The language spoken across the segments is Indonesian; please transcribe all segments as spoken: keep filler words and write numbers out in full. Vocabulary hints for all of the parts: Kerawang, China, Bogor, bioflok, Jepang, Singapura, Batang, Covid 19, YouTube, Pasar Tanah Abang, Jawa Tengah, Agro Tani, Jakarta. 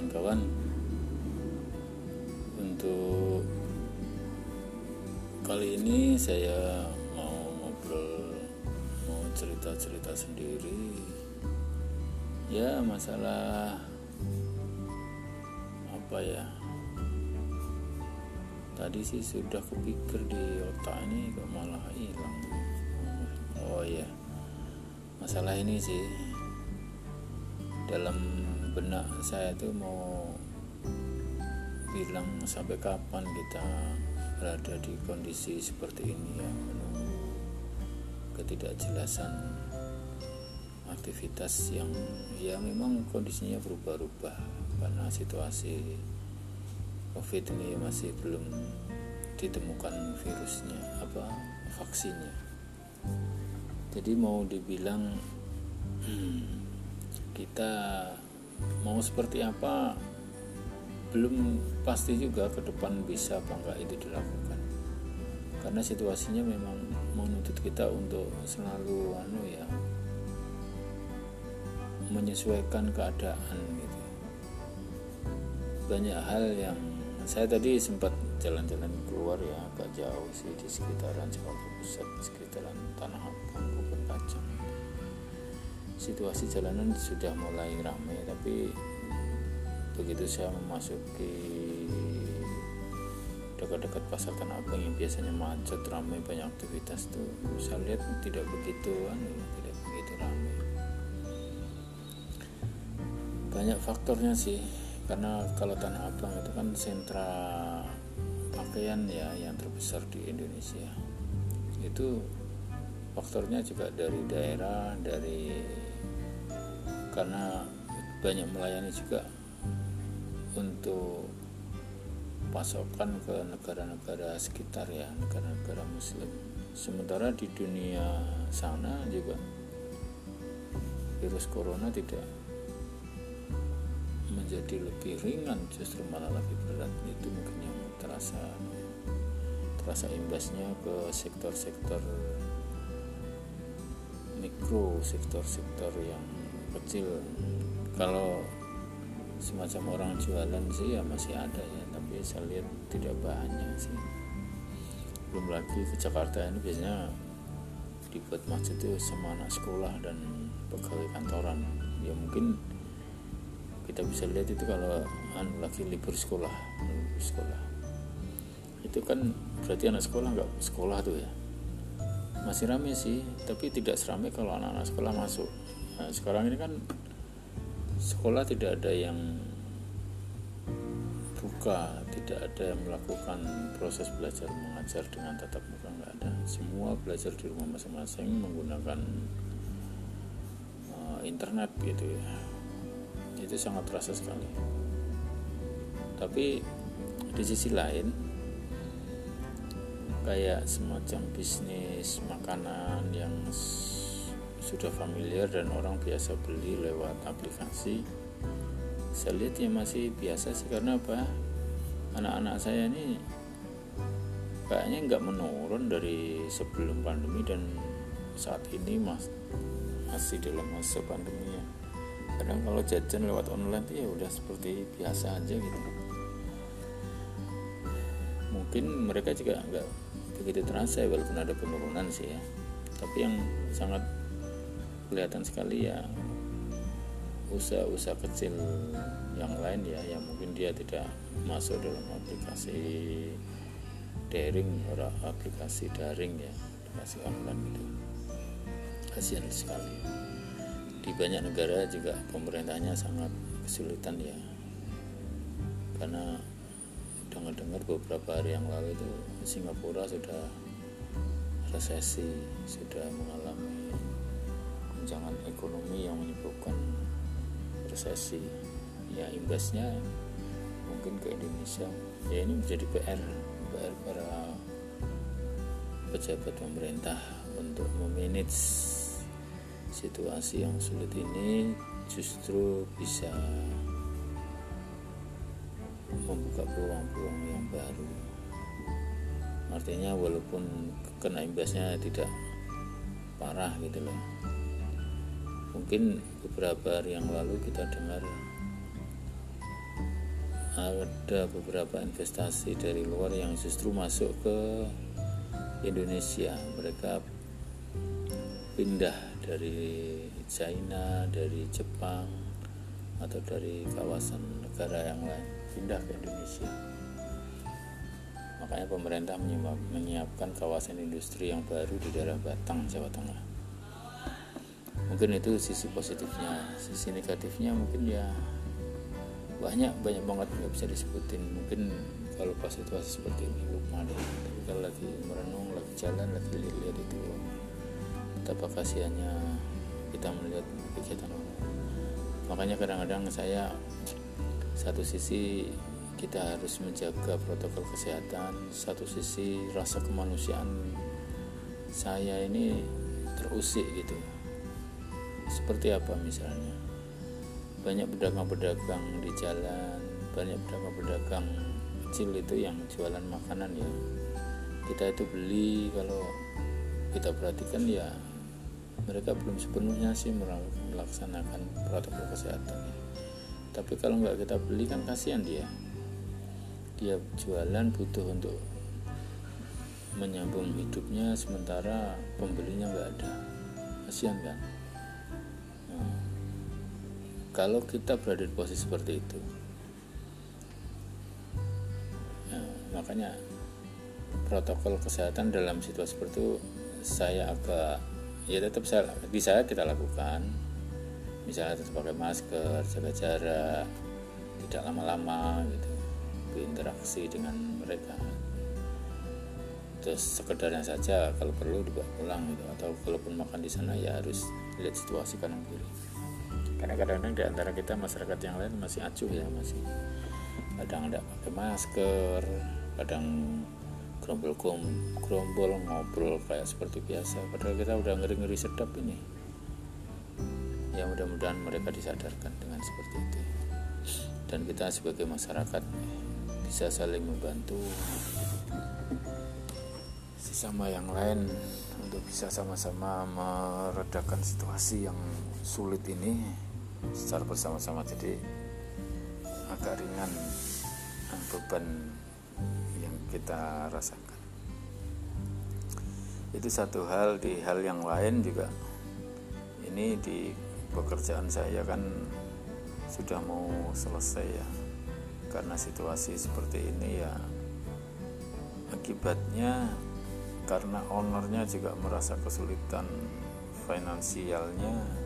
kawan-kawan untuk kali ini saya mau ngobrol, mau cerita-cerita sendiri ya masalah apa ya. Tadi sih sudah kupikir di otak ini kok malah hilang. Oh ya, masalah ini sih dalam benak saya tuh mau bilang sampai kapan kita berada di kondisi seperti ini ya, penuh ketidakjelasan aktivitas yang ya memang kondisinya berubah-ubah karena situasi Covid ini masih belum ditemukan virusnya apa vaksinnya. Jadi mau dibilang hmm, kita mau seperti apa belum pasti juga ke depan bisa apa enggak itu dilakukan, karena situasinya memang menuntut kita untuk selalu anu ya menyesuaikan keadaan gitu. Banyak hal yang saya tadi sempat jalan-jalan keluar ya agak jauh sih di sekitaran Jakarta Pusat, sekitaran Tanah Abang, Bogor, Batang. Situasi jalanan sudah mulai ramai, tapi begitu saya memasuki dekat-dekat Pasar Tanah Abang yang biasanya macet ramai banyak aktivitas tuh, saya lihat tidak begitu anu, tidak begitu ramai. Banyak faktornya sih, karena kalau Tanah Abang itu kan sentra pakaian ya yang terbesar di Indonesia. Itu faktornya juga dari daerah, dari karena banyak melayani juga untuk pasokan ke negara-negara sekitar ya, negara-negara muslim. Sementara di dunia sana juga virus corona tidak menjadi lebih ringan, justru malah lebih berat. Itu mungkin yang terasa terasa imbasnya ke sektor-sektor mikro, sektor-sektor yang kecil. Kalau semacam orang jualan sih ya masih ada ya, tapi saya lihat tidak banyak sih. Belum lagi ke Jakarta ini biasanya dibuat masjid itu sama anak sekolah dan pegawai kantoran ya, mungkin kita bisa lihat itu kalau anu lagi libur sekolah libur sekolah itu kan berarti anak sekolah nggak sekolah tuh ya. Masih ramai sih, tapi tidak seramai kalau anak-anak sekolah masuk. Nah, sekarang ini kan sekolah tidak ada yang buka, tidak ada yang melakukan proses belajar mengajar dengan tatap muka, nggak ada. Semua belajar di rumah masing-masing menggunakan uh, internet gitu ya. Itu sangat terasa sekali. Tapi di sisi lain, kayak semacam bisnis makanan yang sudah familiar dan orang biasa beli lewat aplikasi, saya lihat ya masih biasa sih. Karena apa, anak-anak saya ini kayaknya nggak menurun dari sebelum pandemi dan saat ini mas masih dalam masa pandemi ya. Kadang kalau jajan lewat online tuh ya udah seperti biasa aja gitu. Mungkin mereka juga nggak begitu terasa walaupun ada penurunan sih ya, tapi yang sangat kelihatan sekali ya usaha-usaha kecil yang lain ya, yang mungkin dia tidak masuk dalam aplikasi daring atau aplikasi daring ya, aplikasi online gitu. Kasihan sekali. Di banyak negara juga pemerintahnya sangat kesulitan ya, karena dengar-dengar beberapa hari yang lalu itu Singapura sudah resesi, sudah mengalami goncangan ekonomi yang menyebabkan resesi. Ya imbasnya mungkin ke Indonesia. Ya ini menjadi P R, P R para pejabat pemerintah untuk memanage situasi yang sulit ini, justru bisa membuka peluang-peluang yang baru. Artinya walaupun kena imbasnya tidak parah gitu loh. Mungkin beberapa hari yang lalu kita dengar ada beberapa investasi dari luar yang justru masuk ke Indonesia. Mereka pindah dari China, dari Jepang, atau dari kawasan negara yang lain, pindah ke Indonesia. Makanya pemerintah menyiapkan kawasan industri yang baru di daerah Batang, Jawa Tengah. Mungkin itu sisi positifnya. Sisi negatifnya mungkin ya banyak banyak banget, nggak bisa disebutin. Mungkin kalau pas situasi seperti ini lupa deh, tapi kalau lagi merenung, lagi jalan, lagi lihat itu betapa kasihannya kita melihat kegiatan orang. Makanya kadang-kadang saya, satu sisi kita harus menjaga protokol kesehatan, satu sisi rasa kemanusiaan saya ini terusik gitu. Seperti apa misalnya, banyak pedagang-pedagang di jalan, banyak pedagang-pedagang kecil itu yang jualan makanan ya. Kita itu beli, kalau kita perhatikan ya mereka belum sepenuhnya sih melaksanakan protokol kesehatan ya. Tapi kalau nggak kita beli kan kasihan dia. Dia jualan butuh untuk menyambung hidupnya, sementara pembelinya nggak ada. Kasihan kan? Kalau kita berada di posisi seperti itu, nah, makanya protokol kesehatan dalam situasi seperti itu saya agak, ya tetap saya, di saya kita lakukan, misalnya tetap pakai masker, jaga jarak, tidak lama-lama gitu, berinteraksi dengan mereka. Terus sekedarnya saja, kalau perlu dibawa pulang gitu, atau kalaupun makan di sana ya harus lihat situasi kanan kiri. Karena kadang-kadang di antara kita masyarakat yang lain masih acuh ya, masih kadang tidak pakai masker, kadang gerombol-gerombol ngobrol kayak seperti biasa. Padahal kita udah ngeri-ngeri sedap ini. Ya mudah-mudahan mereka disadarkan dengan seperti itu. Dan kita sebagai masyarakat bisa saling membantu sesama yang lain untuk bisa sama-sama meredakan situasi yang sulit ini secara bersama-sama, jadi agak ringan beban yang kita rasakan. Itu satu hal. Di hal yang lain juga, ini di pekerjaan saya kan sudah mau selesai ya, karena situasi seperti ini ya akibatnya karena ownernya juga merasa kesulitan finansialnya.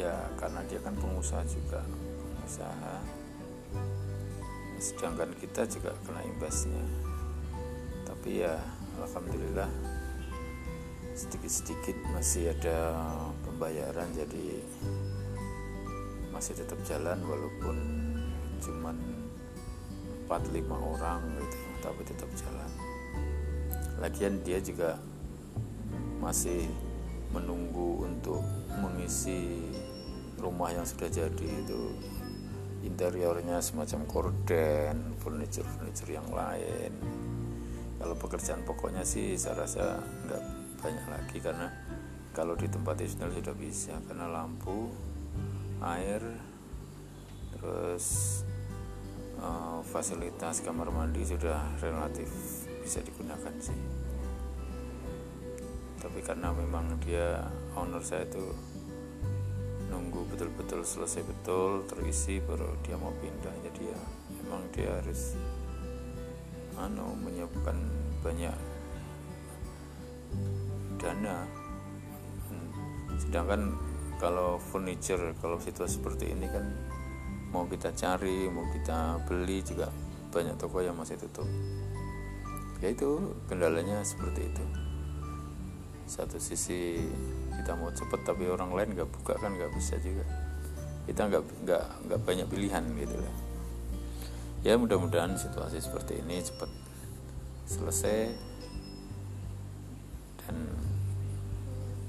Ya, karena dia kan pengusaha juga, pengusaha. Sedangkan kita juga kena imbasnya. Tapi ya, alhamdulillah sedikit-sedikit masih ada pembayaran, jadi masih tetap jalan walaupun cuman empat sampai lima orang gitu, tapi tetap jalan. Lagian dia juga masih menunggu untuk mengisi rumah yang sudah jadi itu, interiornya semacam korden, furniture-furniture yang lain. Kalau pekerjaan pokoknya sih saya rasa nggak banyak lagi, karena kalau di tempat tradisional sudah bisa, karena lampu, air, terus uh, fasilitas kamar mandi sudah relatif bisa digunakan sih. Tapi karena memang dia owner saya itu nunggu betul-betul selesai, betul terisi baru dia mau pindah. Jadi ya memang dia harus ano menyiapkan banyak dana. Sedangkan kalau furniture, kalau situasi seperti ini kan mau kita cari, mau kita beli juga banyak toko yang masih tutup. Ya itu kendalanya seperti itu. Satu sisi kita mau cepet tapi orang lain nggak buka kan nggak bisa juga, kita nggak nggak nggak banyak pilihan gitu lah. Ya mudah-mudahan situasi seperti ini cepat selesai dan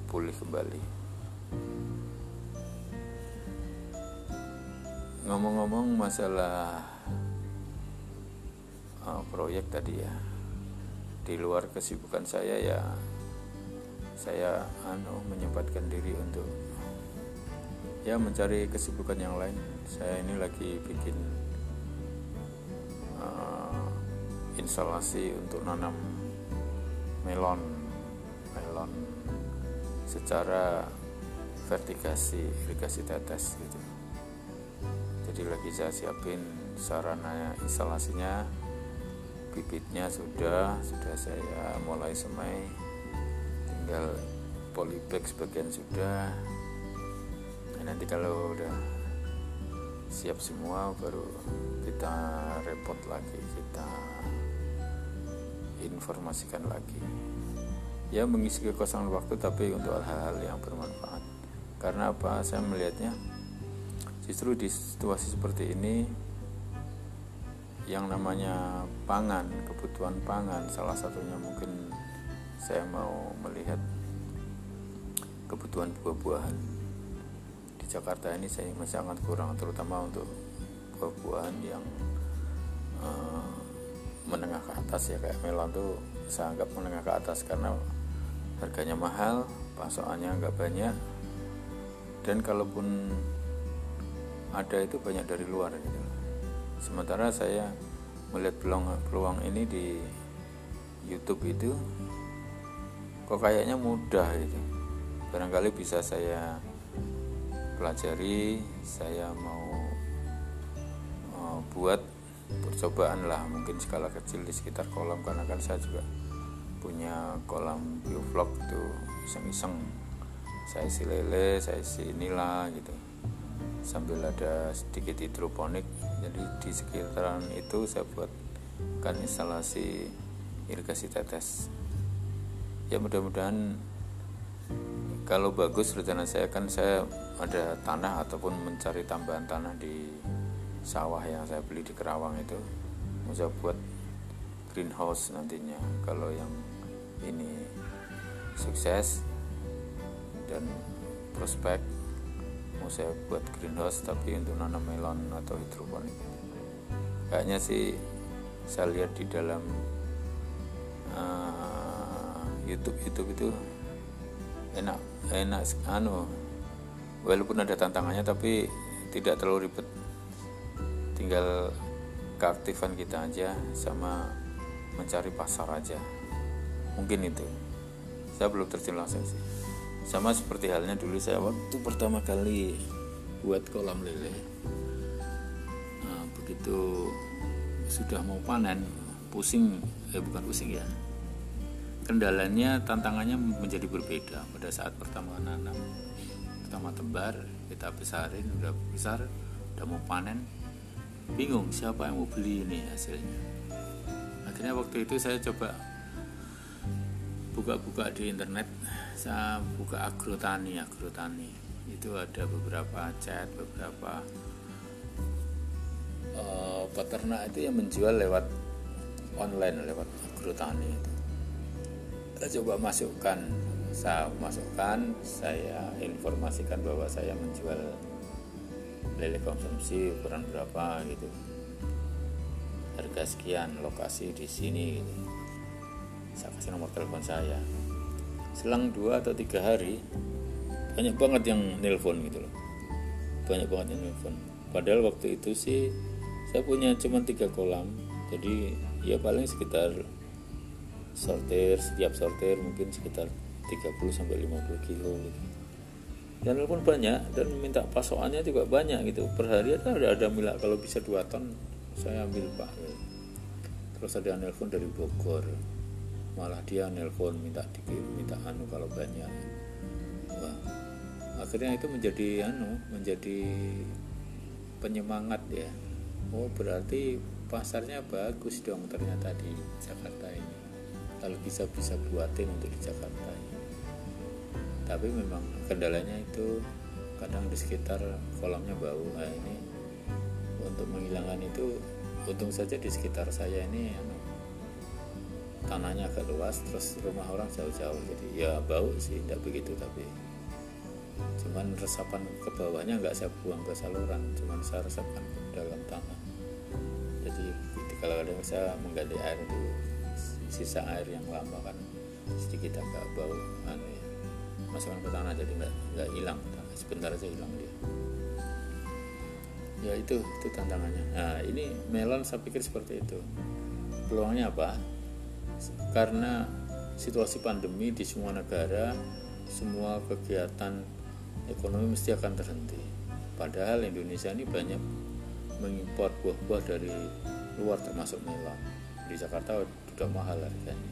pulih kembali. Ngomong-ngomong masalah oh, proyek tadi ya, di luar kesibukan saya ya saya anu menyempatkan diri untuk ya mencari kesibukan yang lain. Saya ini lagi bikin instalasi untuk nanam melon melon secara vertikasi, irigasi tetes gitu. Jadi lagi saya siapin sarana instalasinya, bibitnya sudah sudah saya mulai semai, tinggal polybag sebagian sudah. Nah, nanti kalau udah siap semua baru kita report lagi, kita informasikan lagi, ya mengisi kekosongan waktu tapi untuk hal-hal yang bermanfaat. Karena apa, saya melihatnya justru di situasi seperti ini yang namanya pangan, kebutuhan pangan, salah satunya mungkin saya mau melihat kebutuhan buah-buahan di Jakarta ini saya masih sangat kurang, terutama untuk buah-buahan yang uh, menengah ke atas ya, kayak melon tuh saya anggap menengah ke atas karena harganya mahal, pasokannya nggak banyak, dan kalaupun ada itu banyak dari luar gitu. Sementara saya melihat peluang-peluang ini di YouTube itu kok kayaknya mudah gitu, barangkali bisa saya pelajari, saya mau uh, buat percobaan lah, mungkin skala kecil di sekitar kolam, karena kan saya juga punya kolam bioflok itu, iseng-iseng saya isi lele, saya isi nila gitu, sambil ada sedikit hidroponik. Jadi di sekitaran itu saya buatkan instalasi irigasi tetes. Ya mudah-mudahan kalau bagus rencana saya, kan saya ada tanah ataupun mencari tambahan tanah di sawah yang saya beli di Kerawang itu, mau saya buat greenhouse nantinya. Kalau yang ini sukses dan prospek, mau saya buat greenhouse tapi untuk nanam melon atau hidroponik. Kayaknya sih saya lihat di dalam uh, YouTube YouTube itu enak enak anu, walaupun ada tantangannya tapi tidak terlalu ribet, tinggal keaktifan kita aja sama mencari pasar aja, mungkin itu. Saya belum terjun langsung sih, sama seperti halnya dulu saya waktu pertama kali buat kolam lele. Nah, begitu sudah mau panen pusing eh bukan pusing ya kendalanya, tantangannya menjadi berbeda pada saat pertama nanam, pertama tebar kita besarin, udah besar udah mau panen, bingung siapa yang mau beli ini hasilnya. Akhirnya waktu itu saya coba buka-buka di internet, saya buka Agro Tani. Agro Tani itu ada beberapa chat, beberapa uh, peternak itu yang menjual lewat online, lewat Agro Tani itu. Saya coba masukkan, saya masukkan, saya informasikan bahwa saya menjual lele konsumsi ukuran berapa gitu, harga sekian, lokasi di sini gitu. Saya kasih nomor telepon saya. Selang dua atau tiga hari banyak banget yang nelpon gitu loh, banyak banget yang nelpon. Padahal waktu itu sih saya punya cuma tiga kolam, jadi ya paling sekitar sortir, setiap sortir mungkin sekitar tiga puluh sampai lima puluh kilo gitu. Dan walaupun banyak dan minta pasokannya juga banyak gitu, per hari itu ada ada milak kalau bisa dua ton saya ambil pak. Terus ada nelpon dari Bogor, malah dia nelpon minta dikirim, minta anu kalau banyak. Wah, akhirnya itu menjadi anu, menjadi penyemangat ya. Oh berarti pasarnya bagus dong ternyata di Jakarta ini, kalau bisa bisa buatin untuk di Jakarta ini. Tapi memang kendalanya itu kadang di sekitar kolamnya bau. Nah, ini untuk menghilangkan itu, untung saja di sekitar saya ini anu, tanahnya agak luas, terus rumah orang jauh-jauh, jadi ya bau sih tidak begitu, tapi cuman resapan ke bawahnya nggak saya buang ke saluran, cuman saya resapkan ke dalam tanah. Jadi kalau ada saya mengganti air dulu, sisa air yang lama kan sedikit agak bau anu ya, masukkan ke tanah jadi nggak nggak hilang, sebentar aja hilang dia. Ya itu itu tantangannya. Nah ini melon saya pikir seperti itu, peluangnya apa? Karena situasi pandemi di semua negara, semua kegiatan ekonomi mesti akan terhenti. Padahal Indonesia ini banyak mengimpor buah-buah dari luar, termasuk melon. Di Jakarta sudah mahal harganya.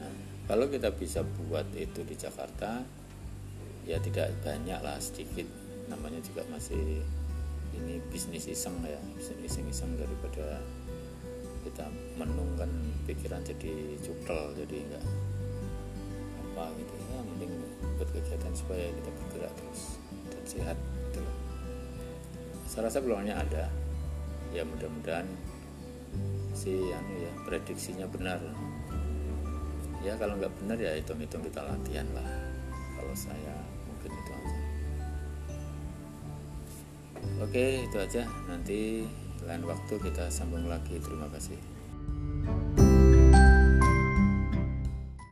Nah, kalau kita bisa buat itu di Jakarta, ya tidak banyak lah, sedikit. Namanya juga masih ini bisnis iseng ya, bisnis iseng-iseng daripada kita menungkan pikiran jadi cukdel, jadi enggak apa gitu ya, mending buat kegiatan supaya kita bergerak terus dan sehat gitu loh. Saya rasa peluangnya ada ya, mudah-mudahan si anu ya, prediksinya benar ya. Kalau nggak benar ya hitung-hitung kita latihan lah. Kalau saya mungkin itu aja. Oke, itu aja, nanti lain waktu kita sambung lagi. Terima kasih.